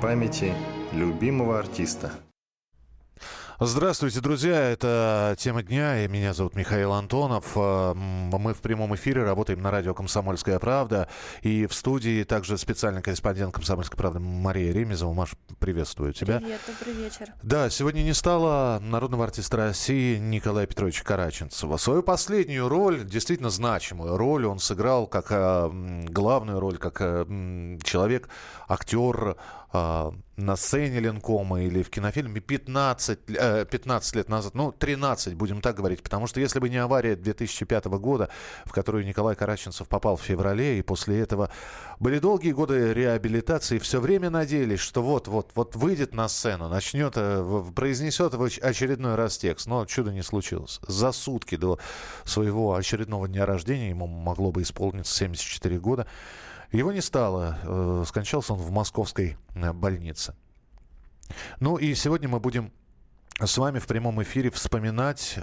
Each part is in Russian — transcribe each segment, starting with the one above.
памяти любимого артиста. Здравствуйте, друзья. Это «Тема дня», и меня зовут Михаил Антонов. Мы в прямом эфире работаем на радио «Комсомольская правда». И в студии также специальный корреспондент «Комсомольской правды» Мария Ремизова. Маш, приветствую тебя. Привет, добрый вечер. Да, сегодня не стало народного артиста России Николая Петровича Караченцова. Свою последнюю роль, действительно значимую роль, он сыграл как главную роль, как человек, актер на сцене Ленкома или в кинофильме 15 лет назад, 13, будем так говорить, потому что если бы не авария 2005 года, в которую Николай Караченцов попал в феврале, и после этого были долгие годы реабилитации, все время надеялись, что вот выйдет на сцену, начнет, произнесет в очередной раз текст, но чудо не случилось. За сутки до своего очередного дня рождения, ему могло бы исполниться 74 года, его не стало. Скончался он в московской больнице. Ну и сегодня мы будем с вами в прямом эфире вспоминать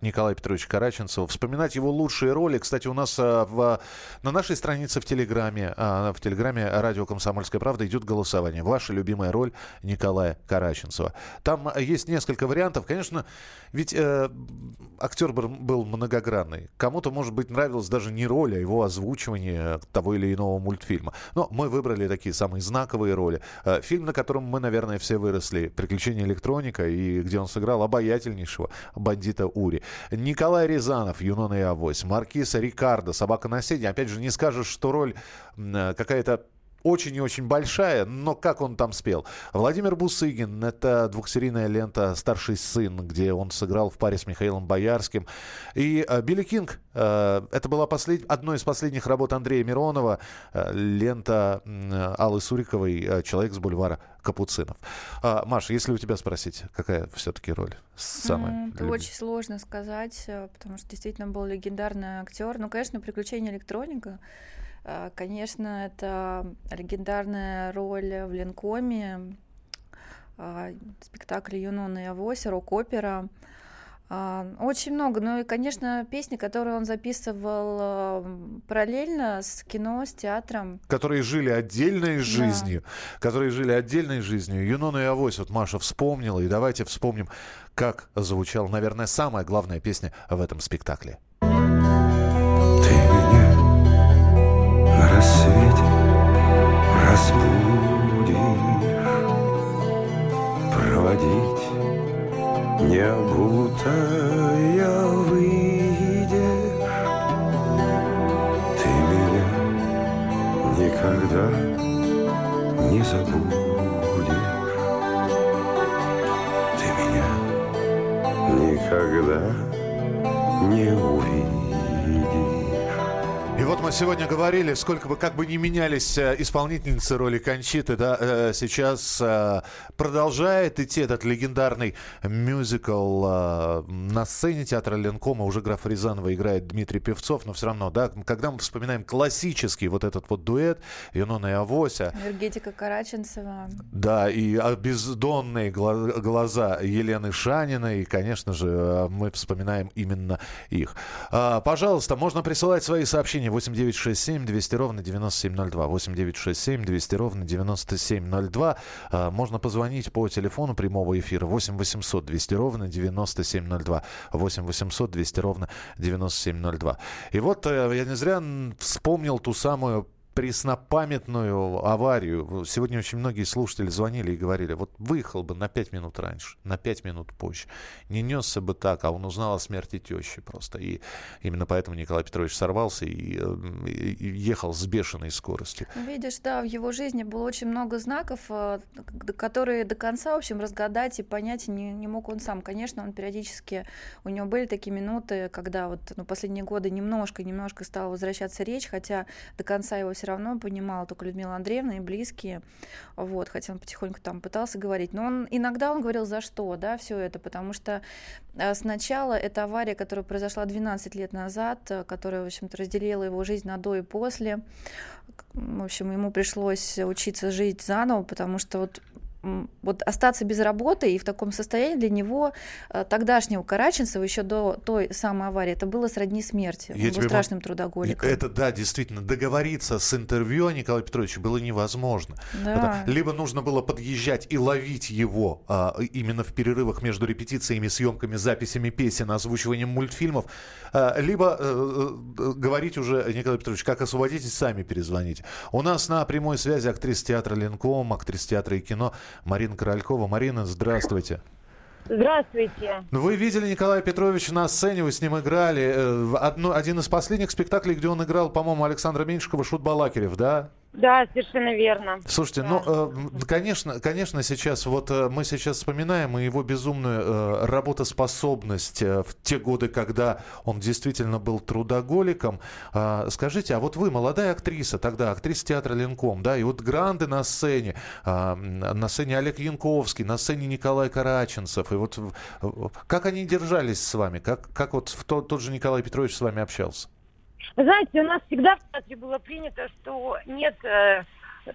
Николая Петровича Караченцова, вспоминать его лучшие роли. Кстати, у нас на нашей странице в Телеграме радио «Комсомольская правда» идет голосование. Ваша любимая роль Николая Караченцова. Там есть несколько вариантов. Конечно, ведь актер был многогранный. Кому-то, может быть, нравилась даже не роль, а его озвучивание того или иного мультфильма. Но мы выбрали такие самые знаковые роли. Фильм, на котором мы, наверное, все выросли, «Приключения электроника», и где он сыграл обаятельнейшего бандита Ури. Николай Резанов, «Юнона и Авось», маркиз Рикардо, «Собака на сене». Опять же, не скажешь, что роль какая-то очень и очень большая, но как он там спел. Владимир Бусыгин, это двухсерийная лента «Старший сын», где он сыграл в паре с Михаилом Боярским. И Билли Кинг, это была одной из последних работ Андрея Миронова, лента Аллы Суриковой «Человек с бульвара Капуцинов». Маша, если у тебя спросить, какая все-таки роль самая любимая? Очень сложно сказать, потому что действительно был легендарный актер. Ну, конечно, «Приключения электроника». Конечно, это легендарная роль в «Ленкоме», спектакль «Юнона и Авось», рок-опера. Очень много. Ну и, конечно, песни, которые он записывал параллельно с кино, с театром. Которые жили отдельной жизнью. Да. «Юнона и Авось», вот Маша вспомнила. И давайте вспомним, как звучала, наверное, самая главная песня в этом спектакле. Рассвете разбудишь, проводить не обутая выйдешь. Ты меня никогда не забудешь, ты меня никогда не увидишь. И вот мы сегодня говорили, сколько бы, как бы ни менялись исполнительницы роли Кончиты, да, сейчас продолжает идти этот легендарный мюзикл на сцене театра Ленкома. Уже граф Рязанова играет Дмитрий Певцов, но все равно, да, когда мы вспоминаем классический вот этот вот дуэт «Юнона и Авося», энергетика Караченцева. Да, и бездонные глаза Елены Шаниной, и, конечно же, мы вспоминаем именно их. Пожалуйста, можно присылать свои сообщения. 8-967-200-97-02. 8-967-200-97-02. Можно позвонить по телефону прямого эфира 8-800-200-97-02. 8-800-200-97-02. И вот я не зря вспомнил ту самую преснопамятную аварию. Сегодня очень многие слушатели звонили и говорили: вот выехал бы на 5 минут раньше, на 5 минут позже, не несся бы так, а он узнал о смерти тещи просто. И именно поэтому Николай Петрович сорвался и ехал с бешеной скоростью. Видишь, да, в его жизни было очень много знаков, которые до конца, в общем, разгадать и понять не мог он сам. Конечно, он периодически, у него были такие минуты, когда вот, последние годы немножко стала возвращаться речь, хотя до конца его все равно понимала только Людмила Андреевна и близкие, вот, хотя он потихоньку там пытался говорить, но иногда он говорил, за что, да, все это, потому что сначала эта авария, которая произошла 12 лет назад, которая, в общем-то, разделила его жизнь на до и после, в общем, ему пришлось учиться жить заново, потому что вот вот остаться без работы и в таком состоянии для него, тогдашнего Караченцева, еще до той самой аварии, это было сродни смерти. Он был страшным трудоголиком. Это, да, действительно, договориться с интервью о Николае Петровиче было невозможно. Да. Либо нужно было подъезжать и ловить его именно в перерывах между репетициями, съемками, записями песен, озвучиванием мультфильмов, либо говорить уже, Николай Петрович, как освободитесь, сами перезвоните. У нас на прямой связи актриса театра «Ленком», актриса театра и кино Марина Королькова. Марина, здравствуйте. Здравствуйте. Вы видели Николая Петровича на сцене, вы с ним играли. Один из последних спектаклей, где он играл, по-моему, Александра Меньшикова, «Шут Балакирев», да? Да, совершенно верно. Слушайте, да. Конечно, сейчас вот мы сейчас вспоминаем его безумную работоспособность в те годы, когда он действительно был трудоголиком. Скажите, а вот вы, молодая актриса тогда, актриса театра «Ленком», да, и вот гранды на сцене Олег Янковский, на сцене Николай Караченцев, и вот как они держались с вами, как вот тот же Николай Петрович с вами общался? Вы знаете, у нас всегда в театре было принято, что нет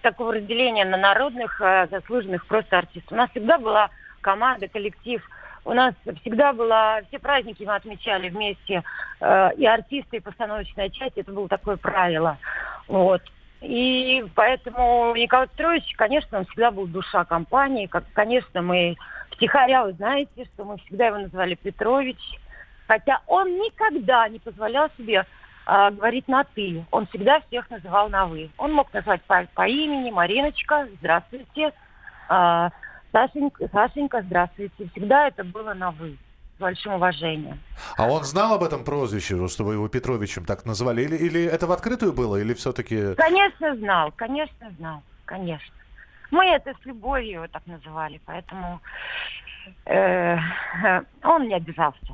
такого разделения на народных, заслуженных просто артистов. У нас всегда была команда, коллектив. У нас всегда было... Все праздники мы отмечали вместе. И артисты, и постановочная часть. Это было такое правило. Вот. И поэтому Николай Петрович, конечно, он всегда был душа компании. Конечно, мы втихаря, вы знаете, что мы всегда его называли Петрович. Хотя он никогда не позволял себе... говорит на «ты». Он всегда всех называл на «вы». Он мог назвать по имени: Мариночка, здравствуйте, Сашенька, здравствуйте. Всегда это было на «вы». С большим уважением. А он знал об этом прозвище, что вы его Петровичем так назвали? Или это в открытую было, или все-таки... Конечно, знал. Мы это с любовью его так называли, поэтому он не обижался.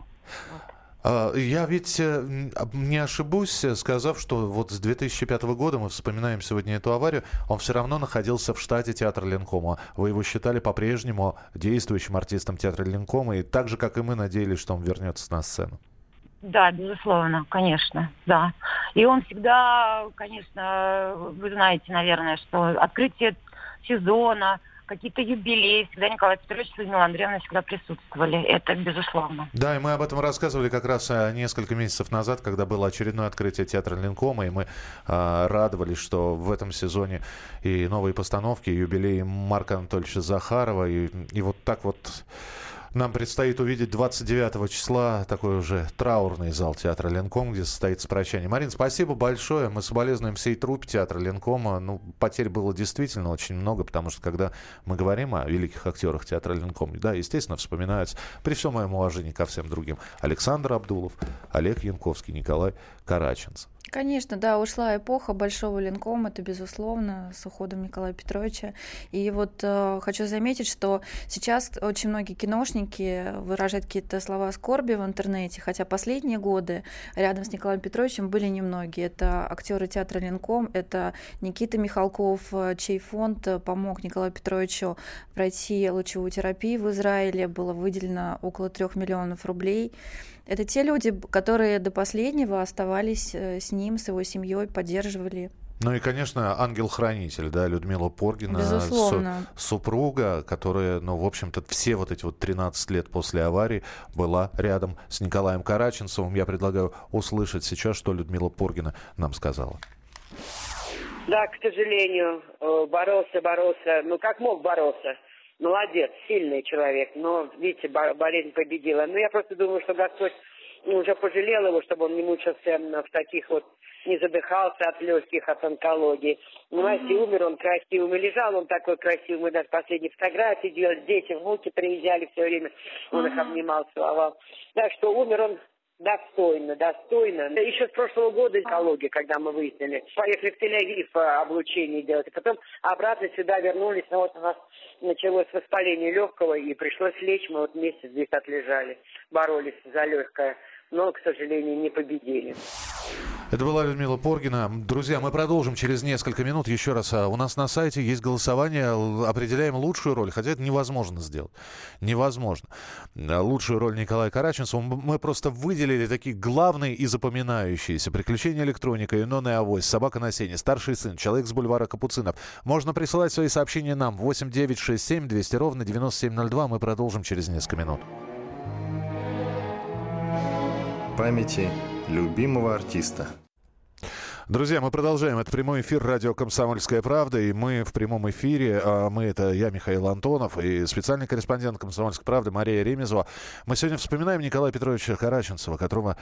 Вот. Я ведь не ошибусь, сказав, что вот с 2005 года, мы вспоминаем сегодня эту аварию, он все равно находился в штате театра «Ленкома». Вы его считали по-прежнему действующим артистом театра «Ленкома», и так же, как и мы, надеялись, что он вернется на сцену. Да, безусловно, конечно, да. И он всегда, конечно, вы знаете, наверное, что открытие сезона... Какие-то юбилеи всегда Николай Петрович и Людмила Андреевна всегда присутствовали. Это безусловно. Да, и мы об этом рассказывали как раз несколько месяцев назад, когда было очередное открытие театра «Ленкома», и мы радовались, что в этом сезоне и новые постановки, и юбилей Марка Анатольевича Захарова, и вот так вот нам предстоит увидеть 29 числа такой уже траурный зал театра «Ленком», где состоится прощание. Марин, спасибо большое. Мы соболезнуем всей труппе театра «Ленкома». Ну, потерь было действительно очень много, потому что, когда мы говорим о великих актерах театра «Ленком», да, естественно, вспоминаются, при всем моем уважении ко всем другим, Александр Абдулов, Олег Янковский, Николай Караченцев. Конечно, да, ушла эпоха большого «Ленкома», это безусловно, с уходом Николая Петровича. И вот хочу заметить, что сейчас очень многие киношники выражают какие-то слова скорби в интернете, хотя последние годы рядом с Николаем Петровичем были немногие. Это актеры театра «Ленком», это Никита Михалков, чей фонд помог Николаю Петровичу пройти лучевую терапию в Израиле, было выделено около 3 миллионов рублей. Это те люди, которые до последнего оставались с ним, с его семьей, поддерживали. Ну и, конечно, ангел-хранитель, да, Людмила Поргина, супруга, которая, ну, в общем-то, все вот эти вот 13 лет после аварии была рядом с Николаем Караченцевым. Я предлагаю услышать сейчас, что Людмила Поргина нам сказала. Да, к сожалению, боролся, ну, как мог боролся. Молодец, сильный человек, но, видите, болезнь победила. Но я просто думаю, что Господь уже пожалел его, чтобы он не мучился в таких вот, не задыхался от легких, от онкологии. Понимаете, умер он красивым, и лежал он такой красивый. Мы даже последние фотографии делали, дети, внуки приезжали все время, он их обнимал, целовал. Так что умер он достойно. Еще с прошлого года онкология, когда мы выяснили. Поехали в Тель-Авив облучение делать. И потом обратно сюда вернулись. Но вот у нас началось воспаление легкого, и пришлось лечь. Мы вот месяц здесь отлежали. Боролись за легкое. Но, к сожалению, не победили. Это была Людмила Поргина. Друзья, мы продолжим через несколько минут. Еще раз, у нас на сайте есть голосование. Определяем лучшую роль, хотя это невозможно сделать. Невозможно. Лучшую роль Николая Караченцева. Мы просто выделили такие главные и запоминающиеся. «Приключения электроника», «Юнона и Авось», «Собака на сене», «Старший сын», «Человек с бульвара Капуцинов». Можно присылать свои сообщения нам. 8967 200 ровно 9702. Мы продолжим через несколько минут. Памяти любимого артиста. Друзья, мы продолжаем. Это прямой эфир радио «Комсомольская правда». И мы в прямом эфире. Я, Михаил Антонов, и специальный корреспондент «Комсомольской правды» Мария Ремизова. Мы сегодня вспоминаем Николая Петровича Караченцева, которого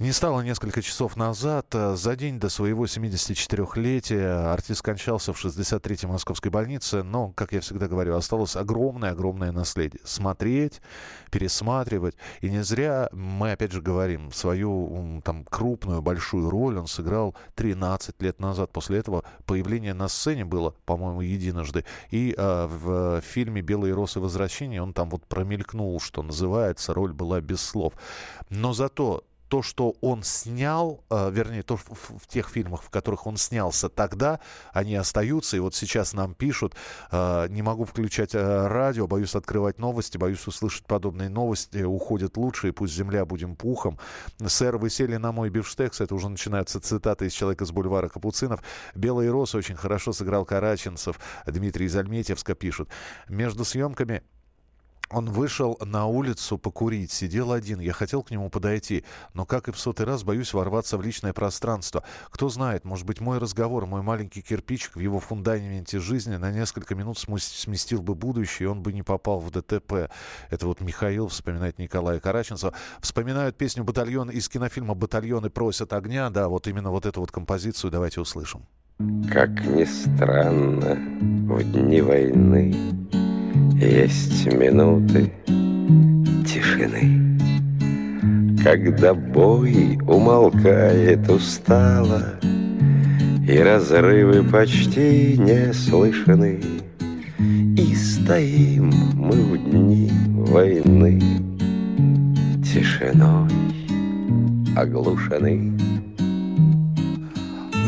не стало несколько часов назад. За день до своего 74-летия артист скончался в 63-й московской больнице. Но, как я всегда говорю, осталось огромное наследие. Смотреть, пересматривать. И не зря мы, опять же, говорим, свою там крупную, большую роль он сыграл 13 лет назад. После этого появление на сцене было, по-моему, единожды. И в фильме «Белые росы. Возвращение» он там вот промелькнул, что называется, роль была без слов. Но зато то, что он снял, то в тех фильмах, в которых он снялся тогда, они остаются. И вот сейчас нам пишут: не могу включать радио, боюсь открывать новости, боюсь услышать подобные новости, уходят лучшие, пусть земля будем пухом. «Сэр, вы сели на мой бифштекс», это уже начинаются цитаты из «Человека с бульвара Капуцинов». «Белые росы» очень хорошо сыграл Караченцев, Дмитрий из Альметьевска пишет. Между съемками он вышел на улицу покурить, сидел один. Я хотел к нему подойти, но, как и в 100-й раз, боюсь ворваться в личное пространство. Кто знает, может быть, мой разговор, мой маленький кирпичик в его фундаменте жизни на несколько минут сместил бы будущее, и он бы не попал в ДТП. Это вот Михаил вспоминает Николая Караченцева. Вспоминают песню «Батальон» из кинофильма «Батальоны просят огня». Да, вот именно вот эту вот композицию давайте услышим. Как ни странно, в дни войны есть минуты тишины, когда бой умолкает устало, и разрывы почти не слышны. И стоим мы в дни войны тишиной оглушены.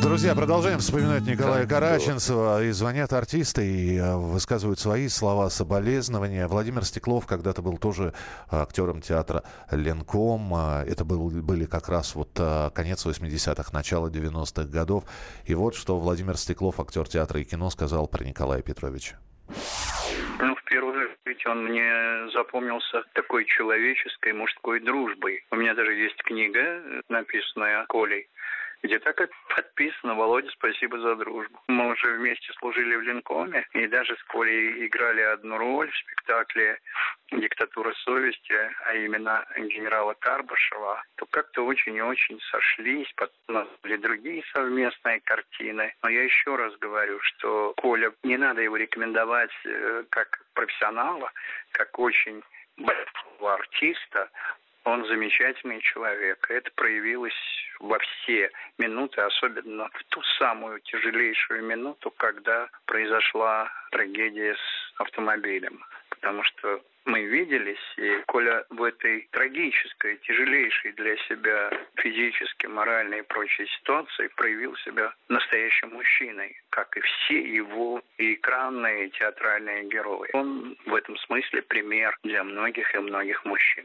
Друзья, продолжаем вспоминать Николая Караченцева. И звонят артисты, и высказывают свои слова соболезнования. Владимир Стеклов когда-то был тоже актером театра «Ленком». Это были как раз вот конец 80-х, начало 90-х годов. И вот что Владимир Стеклов, актер театра и кино, сказал про Николая Петровича. Он мне запомнился такой человеческой мужской дружбой. У меня даже есть книга, написанная Колей, где так и подписано: «Володя, спасибо за дружбу». Мы уже вместе служили в Ленкоме и даже с Колей играли одну роль в спектакле «Диктатура совести», а именно генерала Карбышева. То как-то очень и очень сошлись. Потом были другие совместные картины. Но я еще раз говорю, что Коля, не надо его рекомендовать как профессионала, как очень большого артиста. Он замечательный человек. Это проявилось во все минуты, особенно в ту самую тяжелейшую минуту, когда произошла трагедия с автомобилем. Потому что мы виделись, и Коля в этой трагической, тяжелейшей для себя физически, моральной и прочей ситуации проявил себя настоящим мужчиной, как и все его и экранные, и театральные герои. Он в этом смысле пример для многих и многих мужчин.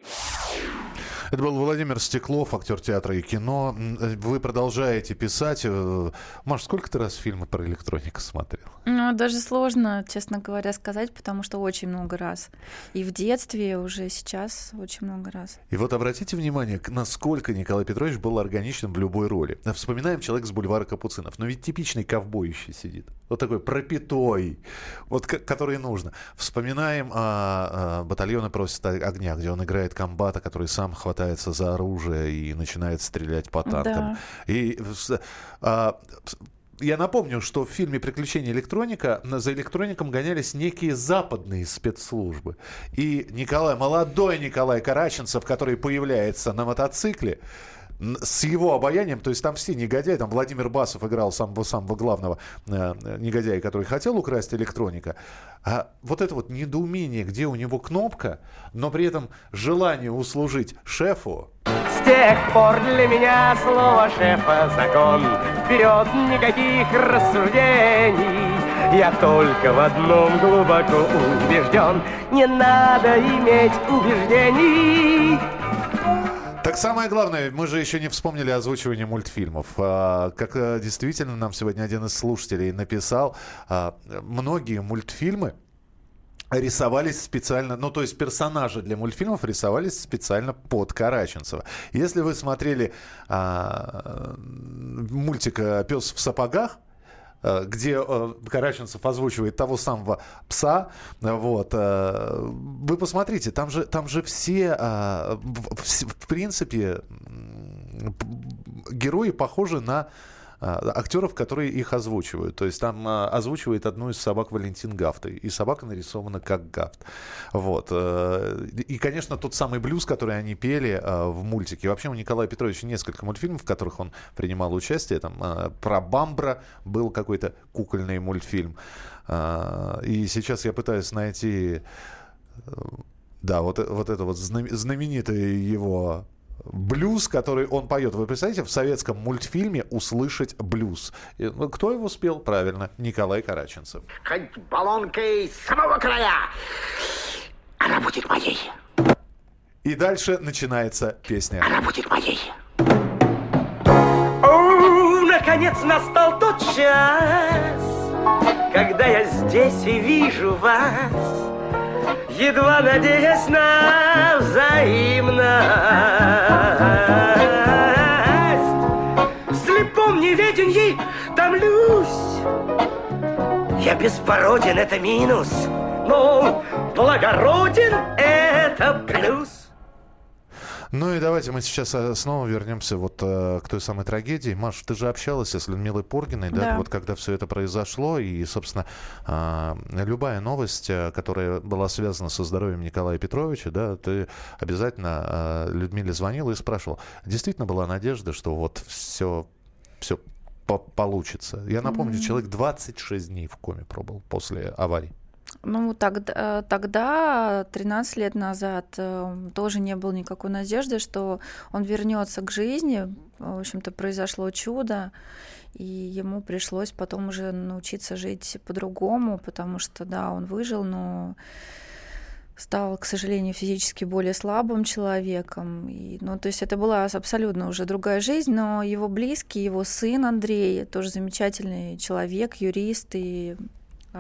Это был Владимир Стеклов, актер театра и кино. Вы продолжаете писать. Маш, сколько ты раз фильмы про электронику смотрела? Ну, даже сложно, честно говоря, сказать, потому что очень много раз. И в детстве, и уже сейчас очень много раз. И вот обратите внимание, насколько Николай Петрович был органичен в любой роли. Вспоминаем «Человека с бульвара Капуцинов». Но ведь типичный ковбой еще сидит. Вот такой пропитой, вот который нужно. Вспоминаем «Батальоны просят огня», где он играет комбата, который сам хватает за оружие и начинает стрелять по танкам. Да. Я напомню, что в фильме «Приключения электроника» за электроником гонялись некие западные спецслужбы. И молодой Николай Караченцев, который появляется на мотоцикле, с его обаянием, то есть там все негодяи, там Владимир Басов играл самого главного негодяя, который хотел украсть электроника. А вот это вот недоумение, где у него кнопка, но при этом желание услужить шефу. С тех пор для меня слово шефа закон, вперед никаких рассуждений. Я только в одном глубоко убежден, не надо иметь убеждений. Так самое главное, мы же еще не вспомнили озвучивание мультфильмов. Как действительно нам сегодня один из слушателей написал, многие мультфильмы рисовались специально, ну то есть персонажи для мультфильмов рисовались специально под Караченцева. Если вы смотрели мультик «Пес в сапогах», где Караченцев озвучивает того самого пса. Вот. Вы посмотрите, там же все, в принципе, герои похожи на актеров, которые их озвучивают. То есть там озвучивает одну из собак Валентин Гафт. И собака нарисована как Гафт. Вот. И, конечно, тот самый блюз, который они пели в мультике. Вообще у Николая Петровича несколько мультфильмов, в которых он принимал участие. Там про Бамбра был какой-то кукольный мультфильм. И сейчас я пытаюсь найти... Да, вот это вот знаменитое его... Блюз, который он поет. Вы представляете, в советском мультфильме услышать блюз. Кто его спел? Правильно, Николай Караченцев. Хоть баллонкой с самого края, она будет моей. И дальше начинается песня. Она будет моей. О, наконец настал тот час, когда я здесь и вижу вас. Едва надеясь на взаимность, в слепом неведенье томлюсь. Я беспороден, это минус, но благороден, это плюс. Ну и давайте мы сейчас снова вернемся вот к той самой трагедии. Маш, ты же общалась с Людмилой Поргиной, да? Вот когда все это произошло, и, собственно, любая новость, которая была связана со здоровьем Николая Петровича, да, ты обязательно Людмиле звонила и спрашивала, действительно была надежда, что вот все получится. Я напомню, человек 26 дней в коме пробыл после аварии. Ну, тогда, 13 лет назад, тоже не было никакой надежды, что он вернется к жизни. В общем-то, произошло чудо, и ему пришлось потом уже научиться жить по-другому, потому что, да, он выжил, но стал, к сожалению, физически более слабым человеком. И, ну, то есть это была абсолютно уже другая жизнь, но его близкий, его сын Андрей, тоже замечательный человек, юрист, и...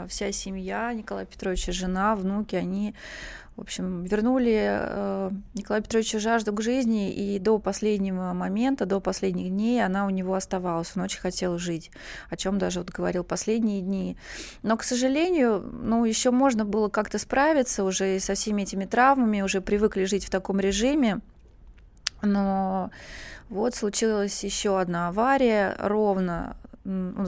Вся семья Николая Петровича, жена, внуки, они, в общем, вернули Николаю Петровичу жажду к жизни, и до последнего момента, до последних дней она у него оставалась. Он очень хотел жить, о чем даже вот говорил последние дни. Но, к сожалению, ну, еще можно было как-то справиться уже со всеми этими травмами, уже привыкли жить в таком режиме. Но вот случилась еще одна авария ровно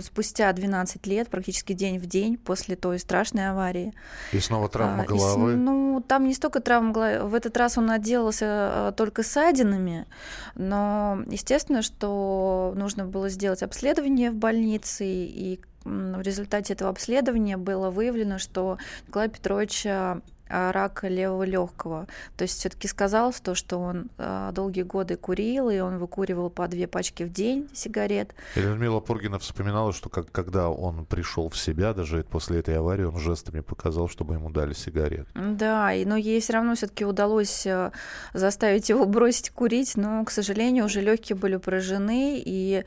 спустя 12 лет, практически день в день после той страшной аварии. И снова травма головы? Ну, там не столько травм головы. В этот раз он отделался только ссадинами, но, естественно, что нужно было сделать обследование в больнице, и в результате этого обследования было выявлено, что Николая Петровича рака левого легкого. То есть все-таки сказалось то, что он долгие годы курил, и он выкуривал по 2 пачки в день сигарет. И Людмила Поргина вспоминала, что когда он пришел в себя, даже после этой аварии, он жестами показал, чтобы ему дали сигарет. Да, но ей все равно все-таки удалось заставить его бросить курить, но, к сожалению, уже легкие были поражены, и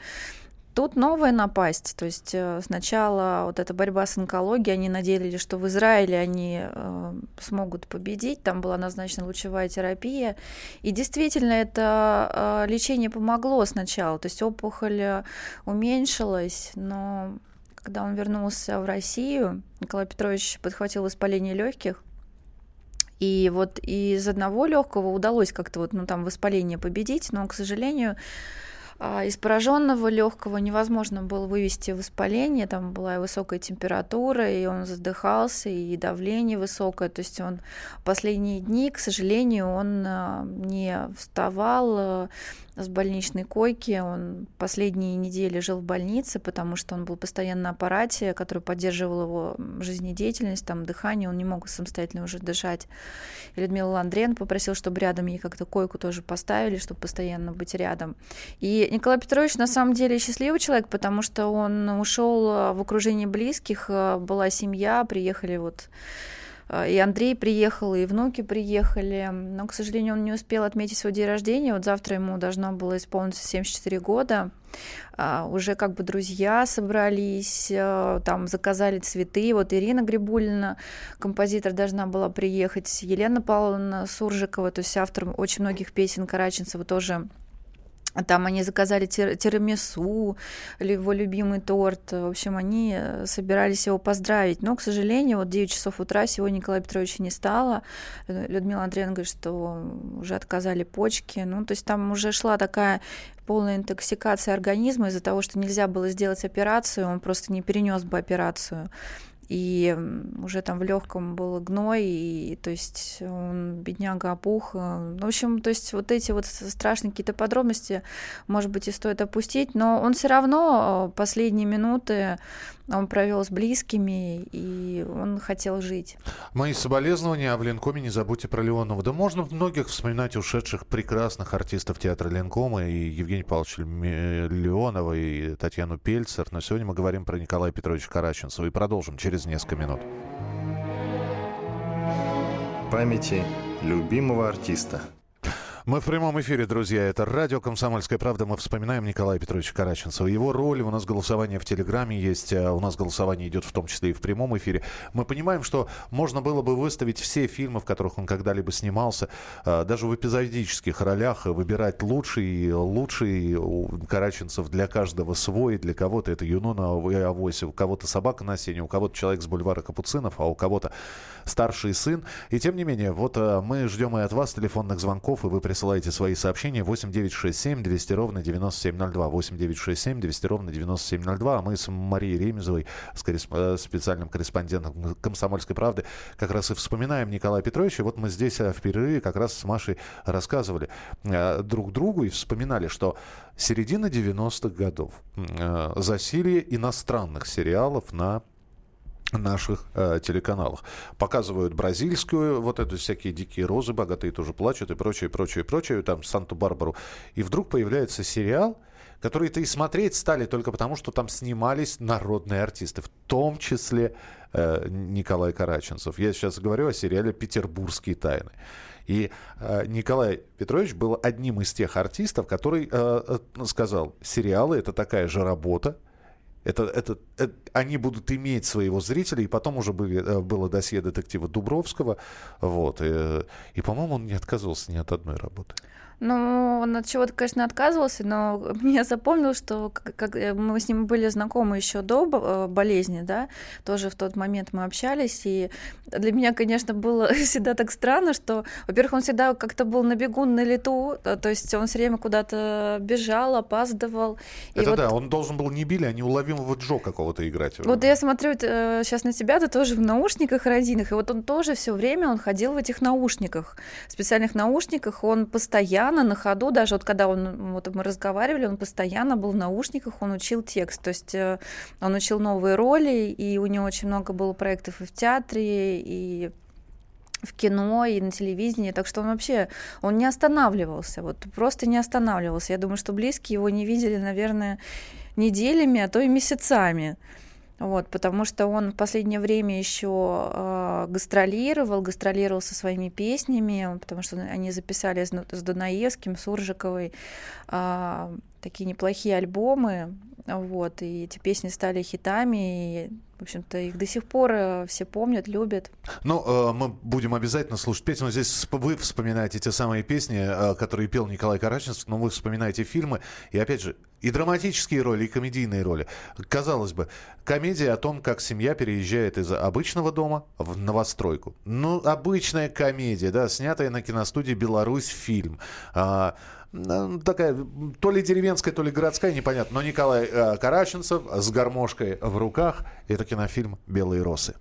тут новая напасть, то есть сначала вот эта борьба с онкологией, они надеялись, что в Израиле они смогут победить, там была назначена лучевая терапия, и действительно это лечение помогло сначала, то есть опухоль уменьшилась, но когда он вернулся в Россию, Николай Петрович подхватил воспаление легких. И вот из одного легкого удалось как-то вот, ну, там воспаление победить, но, к сожалению, из пораженного легкого невозможно было вывести воспаление, там была и высокая температура, и он задыхался, и давление высокое. То есть он последние дни, к сожалению, он не вставал, с больничной койки. Он последние недели жил в больнице, потому что он был постоянно на аппарате, который поддерживал его жизнедеятельность, там, дыхание, он не мог самостоятельно уже дышать. И Людмила Андреевна попросила, чтобы рядом ей как-то койку тоже поставили, чтобы постоянно быть рядом. И Николай Петрович на самом деле счастливый человек, потому что он ушел в окружение близких, была семья, приехали вот... И Андрей приехал, и внуки приехали, но, к сожалению, он не успел отметить свой день рождения. Вот завтра ему должно было исполниться 74 года. Уже как бы друзья собрались, там заказали цветы. Вот Ирина Грибулина, композитор, должна была приехать. Елена Павловна Суржикова, то есть автор очень многих песен Караченцева, тоже. Там они заказали тирамису, его любимый торт. В общем, они собирались его поздравить. Но, к сожалению, вот 9 часов утра сегодня Николая Петровича не стало. Людмила Андреевна говорит, что уже отказали почки. Ну, то есть там уже шла такая полная интоксикация организма из-за того, что нельзя было сделать операцию. Он просто не перенес бы операцию. И уже там в легком был гной, и, то есть он, бедняга, опух. В общем, то есть вот эти вот страшные какие-то подробности, может быть, и стоит опустить, но он все равно последние минуты он провел с близкими, и он хотел жить. Мои соболезнования, а в Ленкоме не забудьте про Леонова. Да можно многих вспоминать ушедших прекрасных артистов театра Ленкома, и Евгения Павловича Леонова, и Татьяну Пельцер. Но сегодня мы говорим про Николая Петровича Караченцева и продолжим через несколько минут. Памяти любимого артиста. Мы в прямом эфире, друзья. Это радио «Комсомольская правда». Мы вспоминаем Николая Петровича Караченцева. Его роль. У нас голосование в Телеграме есть. У нас голосование идет в том числе и в прямом эфире. Мы понимаем, что можно было бы выставить все фильмы, в которых он когда-либо снимался, даже в эпизодических ролях, выбирать лучший. Лучший Караченцев для каждого свой. Для кого-то это «Юнона и Авось», у кого-то «Собака на сене», у кого-то «Человек с бульвара Капуцинов», а у кого-то «Старший сын». И тем не менее, вот мы ждем и от вас телефонных звонков, и вы присылайте свои сообщения 8-967-200-97-02, 8-967-200-97-02. А мы с Марией Ремизовой, специальным корреспондентом «Комсомольской правды», как раз и вспоминаем Николая Петровича. Вот мы здесь в перерыве как раз с Машей рассказывали друг другу и вспоминали, что середина 90-х годов, засилье иностранных сериалов на наших телеканалах. Показывают бразильскую, вот эту всякие «Дикие розы», «Богатые тоже плачут» и прочее, прочее, прочее, там «Санту-Барбару». И вдруг появляется сериал, который-то и смотреть стали только потому, что там снимались народные артисты, в том числе Николай Караченцев. Я сейчас говорю о сериале «Петербургские тайны». И Николай Петрович был одним из тех артистов, который сказал, сериалы — это такая же работа, это они будут иметь своего зрителя, и потом уже было «Досье детектива Дубровского». Вот, и, по-моему, он не отказывался ни от одной работы. Ну, он от чего-то, конечно, отказывался, но мне запомнилось, что мы с ним были знакомы еще до болезни, да, тоже в тот момент мы общались, и для меня, конечно, было всегда так странно, что, во-первых, он всегда как-то был на бегу, на лету, то есть он все время куда-то бежал, опаздывал. Это вот... да, он должен был не Билли, а неуловимого Джо какого-то играть. Вот я смотрю сейчас на тебя, ты тоже в наушниках родиных, и вот он тоже все время, он ходил в этих наушниках, в специальных наушниках, он постоянно на ходу, даже вот когда он, вот мы разговаривали, он постоянно был в наушниках, он учил текст, то есть он учил новые роли, и у него очень много было проектов и в театре, и в кино, и на телевидении, так что он вообще, он не останавливался, вот просто не останавливался. Я думаю, что близкие его не видели, наверное, неделями, а то и месяцами. Вот, потому что он в последнее время еще гастролировал со своими песнями, потому что они записали с Дунаевским, Суржиковой такие неплохие альбомы, вот, и эти песни стали хитами, и, в общем-то, их до сих пор все помнят, любят. Ну, мы будем обязательно слушать песню. Здесь вы вспоминаете те самые песни, которые пел Николай Караченцев, но вы вспоминаете фильмы, и, опять же, и драматические роли, и комедийные роли. Казалось бы, комедия о том, как семья переезжает из обычного дома в новостройку. Ну, обычная комедия, да, снятая на киностудии «Беларусь» фильм. Такая то ли деревенская, то ли городская, непонятно. Но Николай Караченцев с гармошкой в руках. Это кинофильм «Белые росы».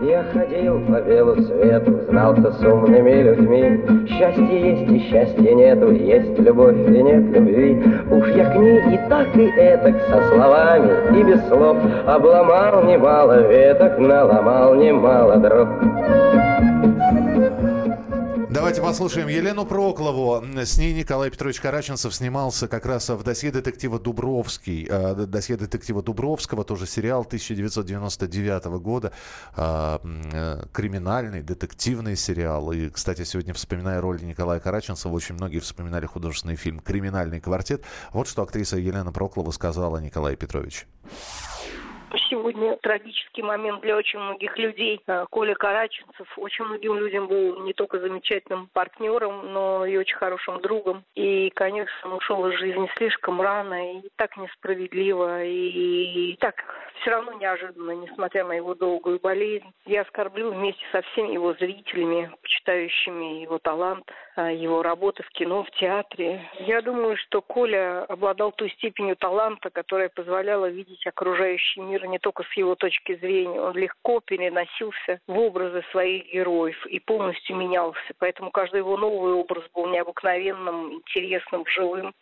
Я ходил по белу свету, знался с умными людьми. Счастье есть и счастья нету, есть любовь и нет любви. Уж я к ней и так, и этак, со словами и без слов. Обломал немало веток, наломал немало дров. Давайте послушаем Елену Проклову. С ней Николай Петрович Караченцев снимался как раз в «Досье детектива Дубровский». «Досье детектива Дубровского» тоже сериал 1999 года. Криминальный, детективный сериал. И, кстати, сегодня, вспоминая роль Николая Караченцева, очень многие вспоминали художественный фильм «Криминальный квартет». Вот что актриса Елена Проклова сказала Николаю Петровичу. Сегодня трагический момент для очень многих людей. Коля Караченцев очень многим людям был не только замечательным партнером, но и очень хорошим другом. И, конечно, он ушел из жизни слишком рано, и так несправедливо, и так все равно неожиданно, несмотря на его долгую болезнь. Я оскорблю вместе со всеми его зрителями, почитающими его талант, его работы в кино, в театре. Я думаю, что Коля обладал той степенью таланта, которая позволяла видеть окружающий мир не только с его точки зрения. Он легко переносился в образы своих героев и полностью менялся. Поэтому каждый его новый образ был необыкновенным, интересным, живым.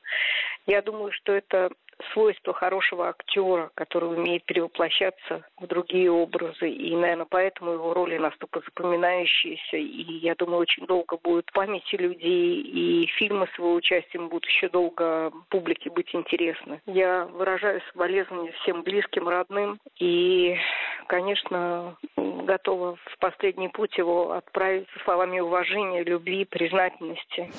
Я думаю, что это свойство хорошего актера, который умеет перевоплощаться в другие образы. И, наверное, поэтому его роли настолько запоминающиеся. И, я думаю, очень долго будет в памяти людей. И фильмы с его участием будут еще долго публике быть интересны. Я выражаю соболезнования всем близким, родным. И, конечно, готова в последний путь его отправить со словами уважения, любви, признательности.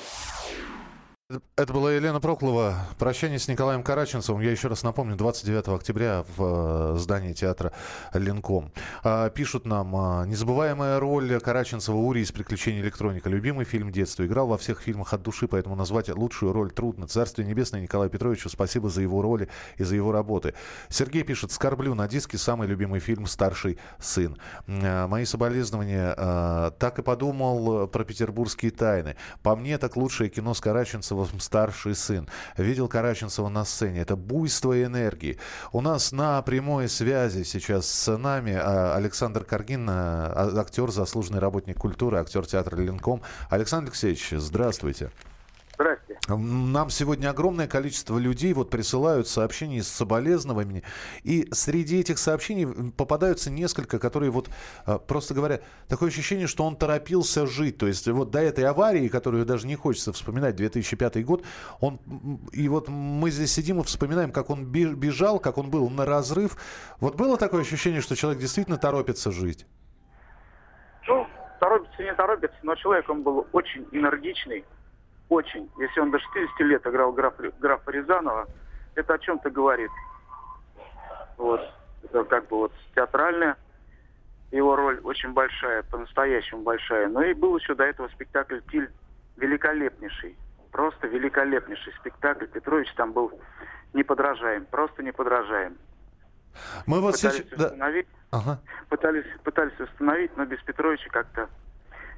Это была Елена Проклова. Прощание с Николаем Караченцевым. Я еще раз напомню, 29 октября в здании театра «Ленком». Пишут нам: незабываемая роль Караченцева Ури из «Приключений электроника». Любимый фильм детства. Играл во всех фильмах от души, поэтому назвать лучшую роль трудно. Царствие небесное Николаю Петровичу. Спасибо за его роли и за его работы. Сергей пишет: скорблю, на диске самый любимый фильм «Старший сын». Мои соболезнования. Так и подумал про «Петербургские тайны». По мне, так лучшее кино с Караченцевым «Старший сын». Видел Караченцева на сцене. Это буйство энергии. У нас на прямой связи сейчас с нами Александр Каргин, актер, заслуженный работник культуры, актер театра «Ленком». Александр Алексеевич, здравствуйте. Здравствуйте. Нам сегодня огромное количество людей вот присылают сообщения с соболезнованиями. И среди этих сообщений попадаются несколько, которые вот просто говорят, такое ощущение, что он торопился жить. То есть вот до этой аварии, которую даже не хочется вспоминать, 2005 год, и вот мы здесь сидим и вспоминаем, как он бежал, как он был на разрыв. Вот было такое ощущение, что человек действительно торопится жить? Ну, торопится, не торопится, но человек, он был очень энергичный. Очень. Если он до 60 лет играл графа Рязанова, это о чем-то говорит. Вот. Это как бы вот театральная его роль очень большая, по-настоящему большая. Ну и был еще до этого спектакль «Тиль» великолепнейший. Просто великолепнейший спектакль. Петрович там был неподражаем. Просто неподражаем. Мы вот пытались сейчас... установить, ага. Пытались установить, но без Петровича как-то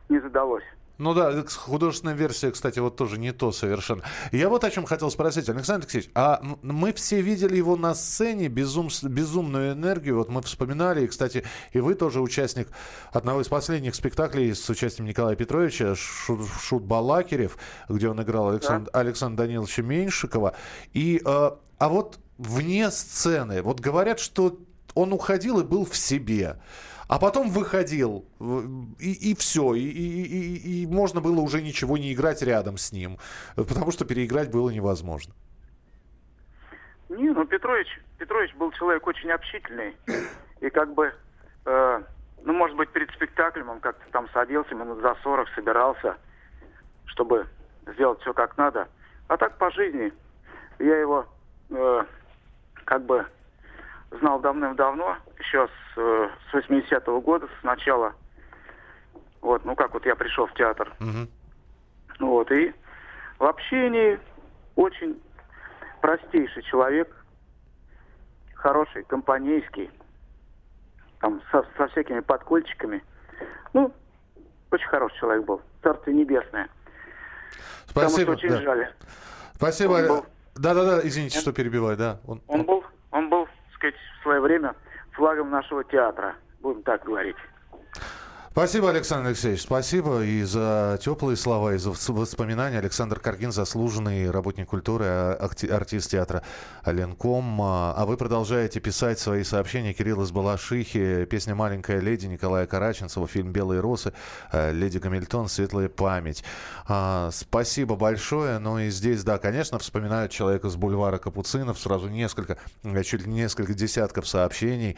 не задалось. Ну да, художественная версия, кстати, вот тоже не то совершенно. Я вот о чем хотел спросить, Александр Алексеевич, а мы все видели его на сцене, безумную энергию, вот мы вспоминали, и, кстати, и вы тоже участник одного из последних спектаклей с участием Николая Петровича, «Шут Балакирев», где он играл Александра Даниловича Меньшикова, и, а вот вне сцены, вот говорят, что он уходил и был в себе. А потом выходил, и все, и можно было уже ничего не играть рядом с ним, потому что переиграть было невозможно. Не, ну Петрович был человек очень общительный, и как бы, ну, может быть, перед спектаклем он как-то там садился, минут за 40 собирался, чтобы сделать все как надо. А так по жизни я его как бы... знал давным-давно, еще с 80-го года, с начала. Вот, ну как вот я пришел в театр. Uh-huh. Вот, и в общении очень простейший человек, хороший, компанейский, там, со всякими подкольчиками. Ну, очень хороший человек был. Царствие небесное. Спасибо. Потому что очень жаль. Спасибо. Был... Да, извините, что перебиваю, да. Он был в свое время флагом нашего театра, будем так говорить. Спасибо, Александр Алексеевич, спасибо и за теплые слова, и за воспоминания. Александр Каргин, заслуженный работник культуры, артист театра «Ленком». А вы продолжаете писать свои сообщения. Кирилл из Балашихи, песня «Маленькая леди» Николая Караченцова, фильм «Белые росы», «Леди Гамильтон», «Светлая память». Спасибо большое. Ну и здесь, да, конечно, вспоминают человека с бульвара Капуцинов. Сразу несколько, чуть ли несколько десятков сообщений.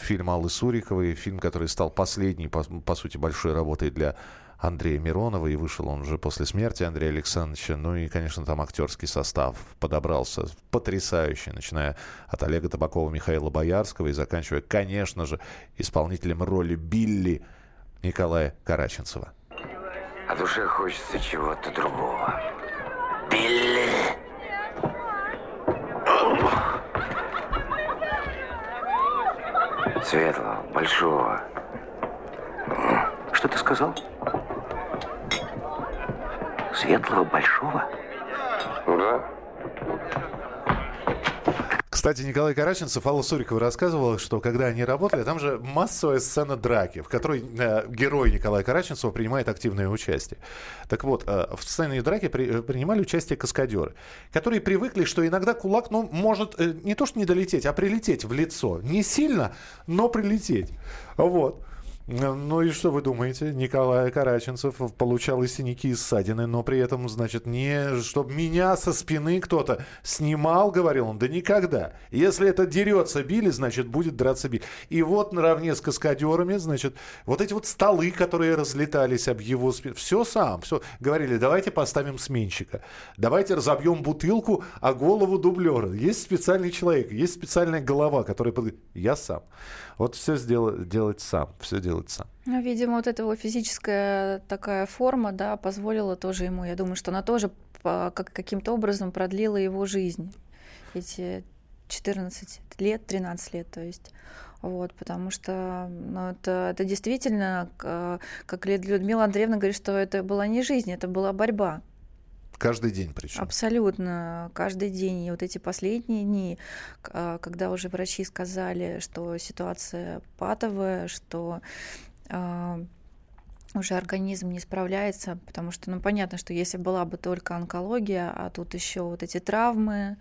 Фильм Аллы Суриковой, фильм, который стал последней, по сути, большой работой для Андрея Миронова, и вышел он уже после смерти Андрея Александровича. Ну и, конечно, там актерский состав подобрался потрясающий, начиная от Олега Табакова, Михаила Боярского и заканчивая, конечно же, исполнителем роли Билли Николая Караченцова. А душе хочется чего-то другого. Билли! Светлого, большого. Что ты сказал? Светлого, большого? Ну да. Кстати, Николай Караченцов, Алла Сурикова рассказывала, что когда они работали, там же массовая сцена драки, в которой герой Николая Караченцова принимает активное участие. Так вот, в сцене драки принимали участие каскадеры, которые привыкли, что иногда кулак, ну, может не то что не долететь, а прилететь в лицо. Не сильно, но прилететь. Вот. Ну и что вы думаете? Николай Караченцов получал и синяки, и ссадины, но при этом, значит, не чтобы меня со спины кто-то снимал, говорил он, да никогда. Если это дерется Билли, значит, будет драться Билли. И вот наравне с каскадерами, значит, вот эти вот столы, которые разлетались об его спину, все сам, все. Говорили, давайте поставим сменщика, давайте разобьем бутылку о голову дублера. Есть специальный человек, есть специальная голова, которая... Я сам. Вот все делать сам, все делать. Ну, видимо, вот эта его физическая такая форма, да, позволила тоже ему, я думаю, что она тоже каким-то образом продлила его жизнь. Эти 14 лет, 13 лет, то есть. Вот, потому что ну, это действительно, как Людмила Андреевна говорит, что это была не жизнь, это была борьба. Каждый день причем. Абсолютно, каждый день. И вот эти последние дни, когда уже врачи сказали, что ситуация патовая, что уже организм не справляется, потому что, ну, понятно, что если была бы только онкология, а тут еще вот эти травмы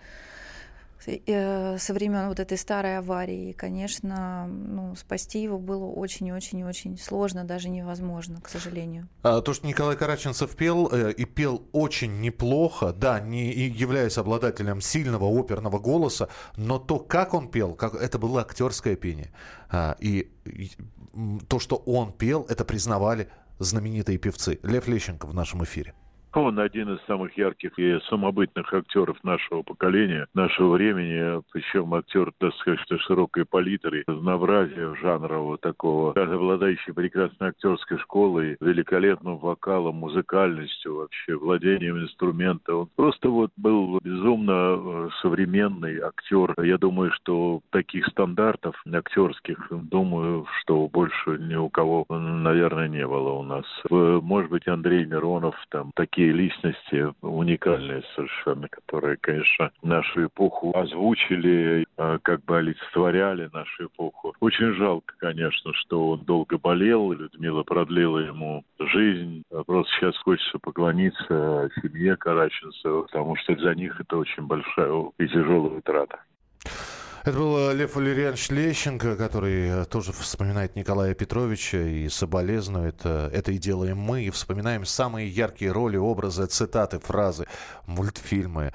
со времен вот этой старой аварии, и, конечно, ну, спасти его было очень-очень-очень сложно, даже невозможно, к сожалению. То, что Николай Караченцов пел, и пел очень неплохо, да, не являясь обладателем сильного оперного голоса, но то, как он пел, как это было актерское пение. И то, что он пел, это признавали знаменитые певцы. Лев Лещенко в нашем эфире. Он один из самых ярких и самобытных актеров нашего поколения, нашего времени, причем актер достаточно широкой палитры, разнообразия жанрового такого, обладающий прекрасной актерской школой, великолепным вокалом, музыкальностью вообще, владением инструмента. Он просто вот был безумно современный актер. Я думаю, что таких стандартов актерских, думаю, что больше ни у кого, наверное, не было у нас. Может быть, Андрей Миронов, там, такие личности уникальные совершенно, которые, конечно, нашу эпоху озвучили, как бы олицетворяли нашу эпоху. Очень жалко, конечно, что он долго болел, Людмила продлила ему жизнь. Просто сейчас хочется поклониться семье Караченцева, потому что для них это очень большая и тяжелая утрата. Это был Лев Валерьянович Лещенко, который тоже вспоминает Николая Петровича и соболезнует. Это и делаем мы. И вспоминаем самые яркие роли, образы, цитаты, фразы, мультфильмы,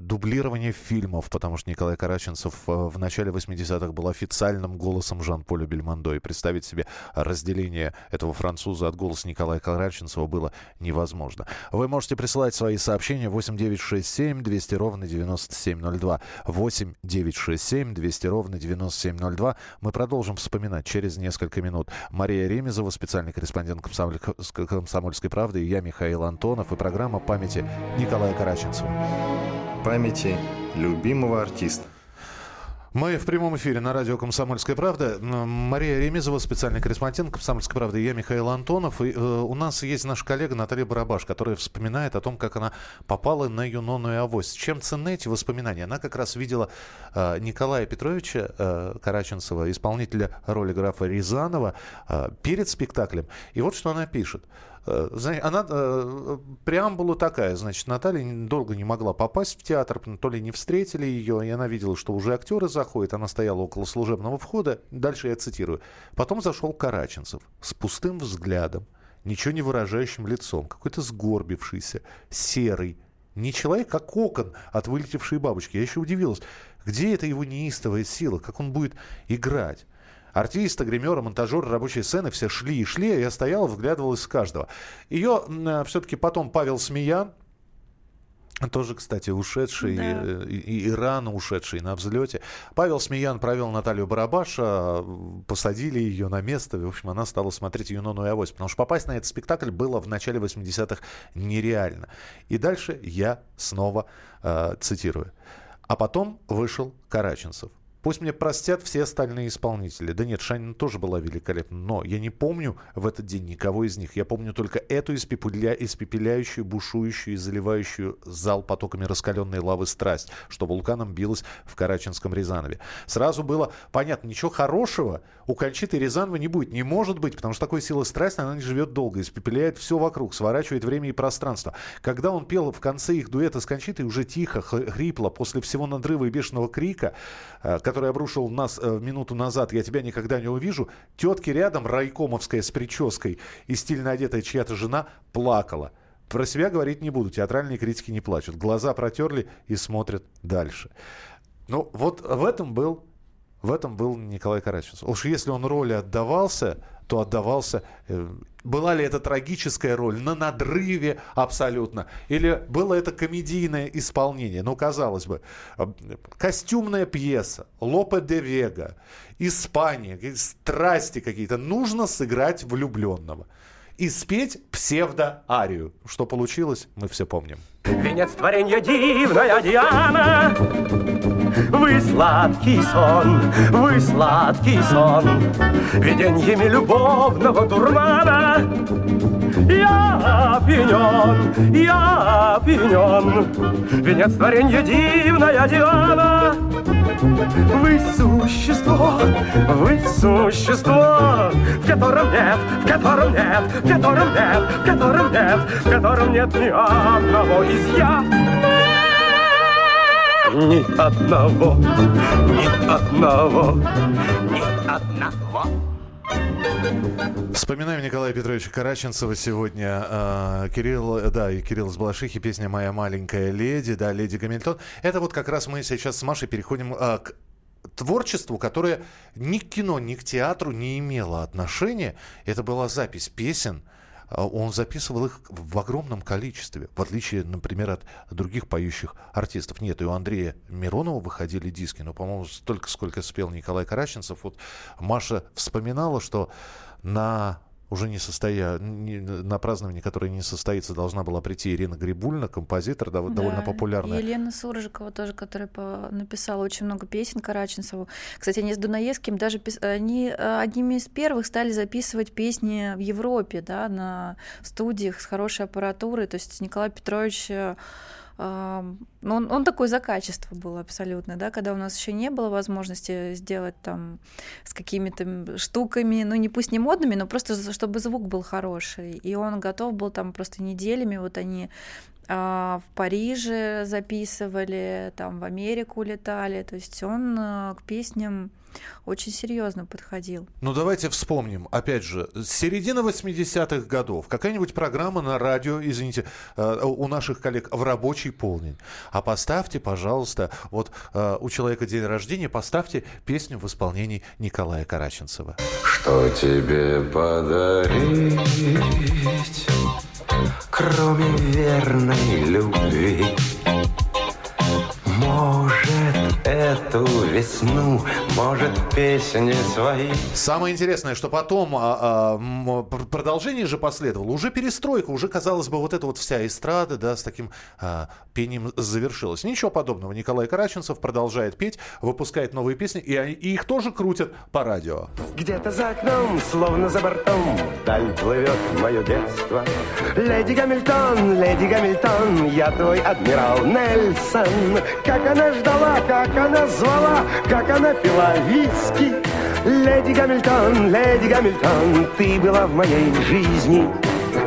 дублирование фильмов. Потому что Николай Караченцов в начале 80-х был официальным голосом Жан-Поля Бельмондо. И представить себе разделение этого француза от голоса Николая Караченцева было невозможно. Вы можете присылать свои сообщения 8967-200-97-02. 8967-200-97-02. Мы продолжим вспоминать через несколько минут. Мария Ремизова, специальный корреспондент «Комсомольской правды», и я, Михаил Антонов, и программа «Памяти Николая Караченцева». Памяти любимого артиста. Мы в прямом эфире на радио «Комсомольская правда». Мария Ремизова, специальный корреспондент «Комсомольской правды». Я Михаил Антонов. И у нас есть наш коллега Наталья Барабаш, которая вспоминает о том, как она попала на «Юнону и Авось». Чем ценны эти воспоминания? Она как раз видела Николая Петровича Караченцова, исполнителя роли графа Рязанова, перед спектаклем. И вот что она пишет. Она преамбула такая, значит, Наталья долго не могла попасть в театр, то ли не встретили ее, и она видела, что уже актеры заходят, она стояла около служебного входа, дальше я цитирую. Потом зашел Караченцев с пустым взглядом, ничего не выражающим лицом, какой-то сгорбившийся, серый, не человек, а кокон от вылетевшей бабочки. Я еще удивилась, где эта его неистовая сила, как он будет играть? Артисты, гримеры, монтажеры, рабочие сцены, все шли и шли, а я стояла, вглядывалась в каждого. Ее все-таки потом Павел Смеян, тоже, кстати, ушедший, да. и рано ушедший на взлете. Павел Смеян провел Наталью Барабаш, посадили ее на место. В общем, она стала смотреть «Юнону и Авось», потому что попасть на этот спектакль было в начале 80-х нереально. И дальше я снова цитирую. А потом вышел Караченцев. Пусть мне простят все остальные исполнители. Да нет, Шанина тоже была великолепна, но я не помню в этот день никого из них. Я помню только эту испепеляющую, бушующую и заливающую зал потоками раскаленной лавы страсть, что вулканом билась в Караченском Рязанове. Сразу было понятно, ничего хорошего у Кончиты Рязанова не будет. Не может быть, потому что такой силы страсти она не живет долго. Испепеляет все вокруг, сворачивает время и пространство. Когда он пел в конце их дуэта с Кончитой, уже тихо, хрипло, после всего надрыва и бешеного крика, который обрушил нас минуту назад, «Я тебя никогда не увижу», тетки рядом, райкомовская с прической и стильно одетая чья-то жена, плакала. Про себя говорить не буду, театральные критики не плачут. Глаза протерли и смотрят дальше. Ну, вот в этом был Николай Караченцов. Уж если он роли отдавался, то отдавался... Была ли это трагическая роль на надрыве абсолютно? Или было это комедийное исполнение? Ну, казалось бы, костюмная пьеса, Лопе де Вега, Испания, страсти какие-то. Нужно сыграть влюбленного и спеть псевдоарию. Что получилось, мы все помним. Венец творенья дивная Диана, вы сладкий сон, вы сладкий сон, виденьями любовного дурмана. Я опьянен, венец творенья дивная Диана. Вы существо, в котором нет, в котором нет, в котором нет, в котором нет, в котором нет ни одного из я. Ни одного, ни одного, ни одного. Вспоминаем Николая Петровича Караченцова сегодня. Кирилл из Балашихи, песня «Моя маленькая леди», да, «Леди Гамильтон». Это вот как раз мы сейчас с Машей переходим к творчеству, которое ни к кино, ни к театру не имело отношения. Это была запись песен. Он записывал их в огромном количестве, в отличие, например, от других поющих артистов. Нет, и у Андрея Миронова выходили диски, но, по-моему, столько, сколько спел Николай Караченцев. Вот Маша вспоминала, что на празднование, которое не состоится, должна была прийти Ирина Грибулина, композитор, да, довольно популярная. Елена Суржикова тоже, которая написала очень много песен Караченцеву. Кстати, они с Дунаевским даже они одними из первых стали записывать песни в Европе, да, на студиях с хорошей аппаратурой. То есть Николай Петрович... Он такой за качество был абсолютно, да, когда у нас еще не было возможности сделать там с какими-то штуками, ну не пусть не модными, но просто чтобы звук был хороший. И он готов был там просто неделями, вот они в Париже записывали, там в Америку летали, то есть он к песням очень серьезно подходил. Ну давайте вспомним, опять же, середина 80-х годов, какая-нибудь программа на радио, извините, у наших коллег в рабочий полдень. А поставьте, пожалуйста, вот у человека день рождения, поставьте песню в исполнении Николая Караченцева. Что тебе подарить, кроме верной любви, может, эту весну, может, песни свои. Самое интересное, что потом продолжение же последовало. Уже перестройка, уже, казалось бы, вот эта вот вся эстрада, да, с таким пением завершилась. Ничего подобного. Николай Караченцов продолжает петь, выпускает новые песни, и их тоже крутят по радио. Где-то за окном, словно за бортом, даль плывет мое детство. Леди Гамильтон, я твой адмирал Нельсон. Как она ждала, как она звала, как она пила виски. Леди Гамильтон, ты была в моей жизни.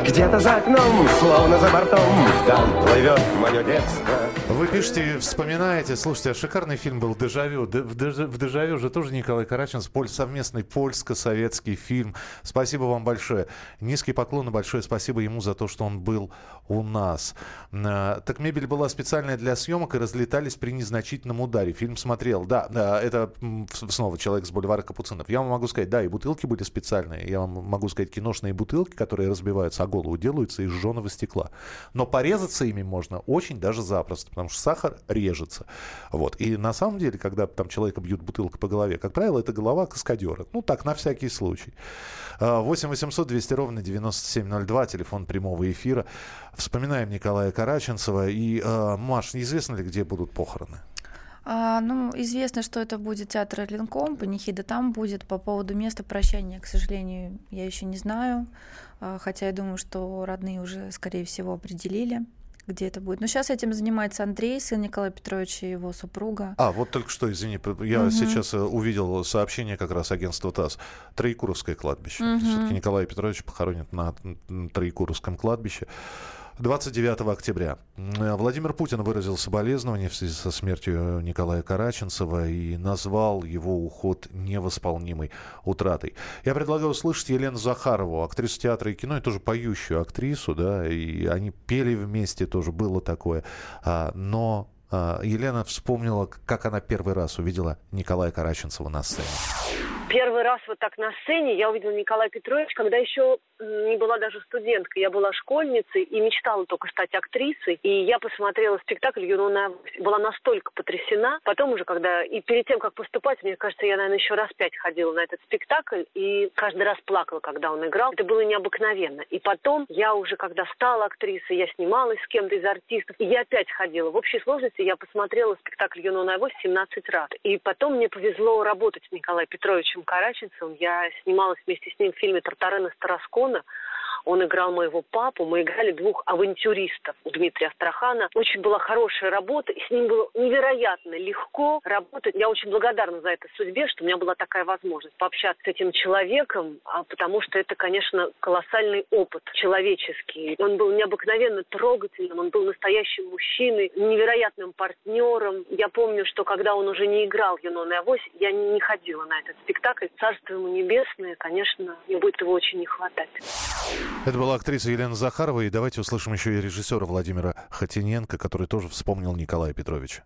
Где-то за окном, словно за бортом, там плывет мое детство. Вы пишете, вспоминаете, слушайте, а шикарный фильм был «Дежавю». В «Дежавю» же тоже Николай Караченцов, совместный польско-советский фильм. Спасибо вам большое. Низкий поклон и большое спасибо ему за то, что он был у нас. Так мебель была специальная для съемок и разлетались при незначительном ударе. Фильм смотрел. Да, это снова «Человек с бульвара Капуцинов». Я вам могу сказать, да, и бутылки были специальные. Я вам могу сказать, киношные бутылки, которые разбиваются о голову, делаются из жженого стекла. Но порезаться ими можно очень даже запросто, потому что сахар режется. Вот. И на самом деле, когда там человека бьют бутылкой по голове, как правило, это голова каскадера. Ну, так, на всякий случай. 8 800 200 ровно 9702, телефон прямого эфира. Вспоминаем Николая Караченцова. И, Маш, неизвестно ли, где будут похороны? Известно, что это будет театр «Ленком», панихида там будет. По поводу места прощания, к сожалению, я еще не знаю, хотя я думаю, что родные уже, скорее всего, определили, где это будет. Но сейчас этим занимается Андрей, сын Николая Петровича и его супруга. Вот только что, извини, я сейчас увидел сообщение как раз агентства ТАСС. Троекуровское кладбище. Все-таки Николая Петровича похоронят на Троекуровском кладбище. 29 октября. Владимир Путин выразил соболезнования в связи со смертью Николая Караченцова и назвал его уход невосполнимой утратой. Я предлагаю услышать Елену Захарову, актрису театра и кино, и тоже поющую актрису, да, и они пели вместе, тоже было такое. Но Елена вспомнила, как она первый раз увидела Николая Караченцова на сцене. Первый раз вот так на сцене я увидела Николая Петровича, когда еще не была даже студенткой. Я была школьницей и мечтала только стать актрисой. И я посмотрела спектакль «Юнона и Авось». Была настолько потрясена. Потом уже, когда... И перед тем, как поступать, мне кажется, я, наверное, еще раз 5 ходила на этот спектакль. И каждый раз плакала, когда он играл. Это было необыкновенно. И потом я уже, когда стала актрисой, я снималась с кем-то из артистов. И я опять ходила. В общей сложности я посмотрела спектакль «Юнона и Авось» 17 раз. И потом мне повезло работать с Николаем Петровичем Караченцевым. Я снималась вместе с ним в фильме «Тартарена Староскона». Он играл моего папу. Мы играли двух авантюристов Дмитрия Астрахана. Очень была хорошая работа. И с ним было невероятно легко работать. Я очень благодарна за это судьбе, что у меня была такая возможность пообщаться с этим человеком, потому что это, конечно, колоссальный опыт человеческий. Он был необыкновенно трогательным. Он был настоящим мужчиной, невероятным партнером. Я помню, что когда он уже не играл «Юнону и Авось», я не ходила на этот спектакль. Царство ему небесное, конечно, мне будет его очень не хватать. Это была актриса Елена Захарова, и давайте услышим еще и режиссера Владимира Хотиненко, который тоже вспомнил Николая Петровича.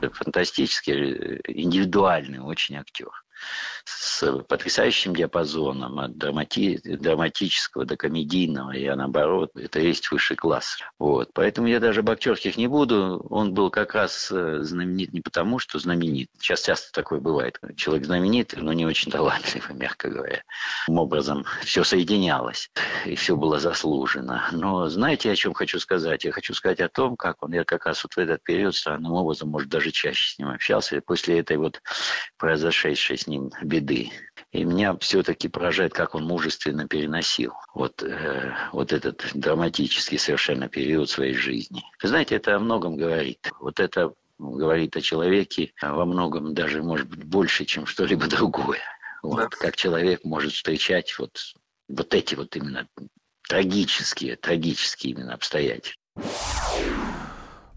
Фантастически индивидуальный очень актер. С потрясающим диапазоном от драматического до комедийного, и наоборот, это есть высший класс. Вот. Поэтому я даже об актерских не буду. Он был как раз знаменит не потому, что знаменит. Сейчас часто такое бывает. Человек знаменитый, но не очень талантливый, мягко говоря. Таким образом, все соединялось, и все было заслужено. Но знаете, о чем хочу сказать? Я хочу сказать о том, как он, я как раз вот в этот период странным образом, может, даже чаще с ним общался, и после этой вот произошедшей с ним беды. И меня все-таки поражает, как он мужественно переносил вот этот драматический совершенно период своей жизни. Вы знаете, это о многом говорит. Вот это говорит о человеке во многом даже, может быть, больше, чем что-либо другое. Вот, как человек может встречать вот эти вот именно трагические именно обстоятельства.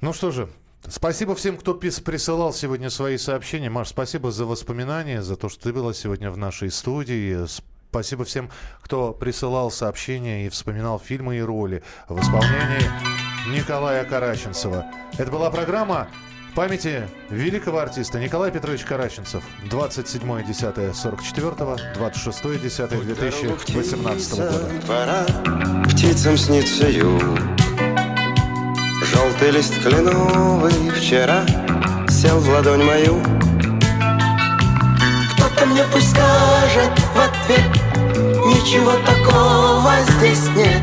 Ну что же, спасибо всем, кто присылал сегодня свои сообщения. Маш, спасибо за воспоминания, за то, что ты была сегодня в нашей студии. Спасибо всем, кто присылал сообщения и вспоминал фильмы и роли в исполнении Николая Караченцова. Это была программа памяти великого артиста Николая Петровича Караченцев. 27.10.44, 26.10.2018 года. Пора птицам снится юг. Желтый лист кленовый вчера сел в ладонь мою. кто-то мне пусть скажет в ответ, ничего такого здесь нет.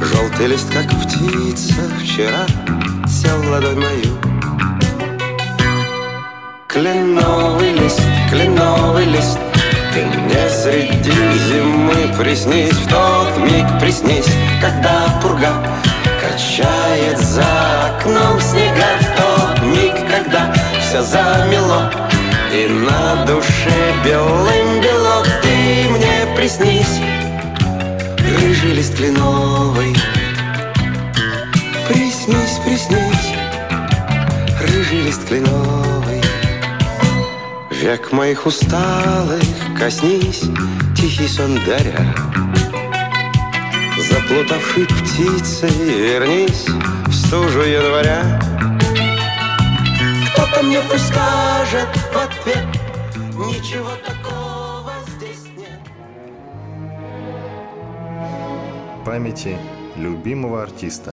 Желтый лист, как птица, вчера сел в ладонь мою. Кленовый лист, ты мне среди зимы приснись. В тот миг приснись, когда пурга качает за окном снега. В тот миг, когда все замело и на душе белым бело, ты мне приснись, рыжий лист кленовый. Приснись, приснись, рыжий лист кленовый. Век моих усталых коснись, тихий сон даря. Заплутавшей птицей вернись в стужу января. Кто-то мне пусть скажет в ответ, ничего такого здесь нет. Памяти любимого артиста.